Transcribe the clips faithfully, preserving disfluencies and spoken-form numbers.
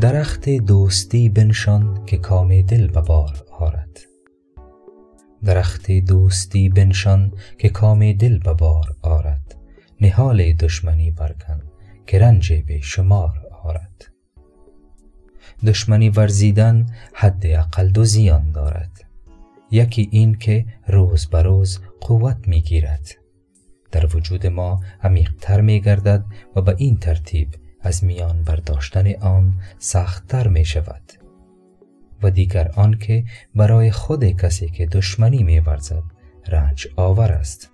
درخت دوستی بنشان که کام دل به بار آرد. درخت دوستی بنشان که کام دل به بار آرد. نهال دشمنی برکن که رنج به شمار آرد. دشمنی ورزیدن حد اقل دو زیان دارد. یکی این که روز به روز قوت می گیرد. در وجود ما عمیق‌تر می گردد و به این ترتیب از میان برداشتن آن سخت‌تر می شود. و دیگر آن که برای خود کسی که دشمنی می ورزد رنج آور است.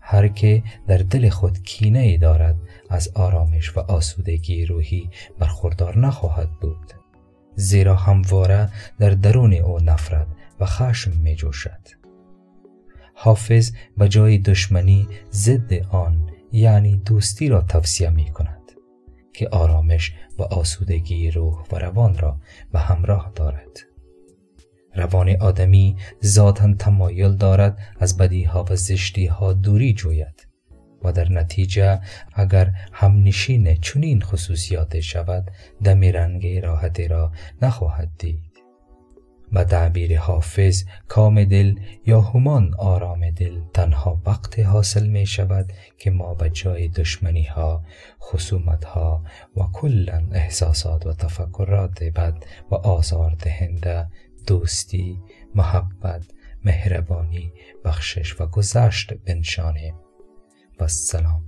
هر که در دل خود کینه دارد از آرامش و آسودگی روحی برخوردار نخواهد بود. زیرا همواره در درون او نفرت و خشم می جوشد. حافظ به جای دشمنی ضد آن یعنی دوستی را توصیه می کند که آرامش و آسودگی روح و روان را به همراه دارد. روان آدمی ذاتاً تمایل دارد از بدیها و زشتیها دوری جوید و در نتیجه اگر همنشین چنین خصوصیات شود دم رنگ راحتی را نخواهد دید. به تعبیر حافظ کام دل یا همان آرام دل تنها وقت حاصل می شود که ما به جای دشمنی ها، خصومت ها و کلا احساسات و تفکرات بد و آزار دهنده دوستی، محبت، مهربانی، بخشش و گذشت بنشانیم. و سلام.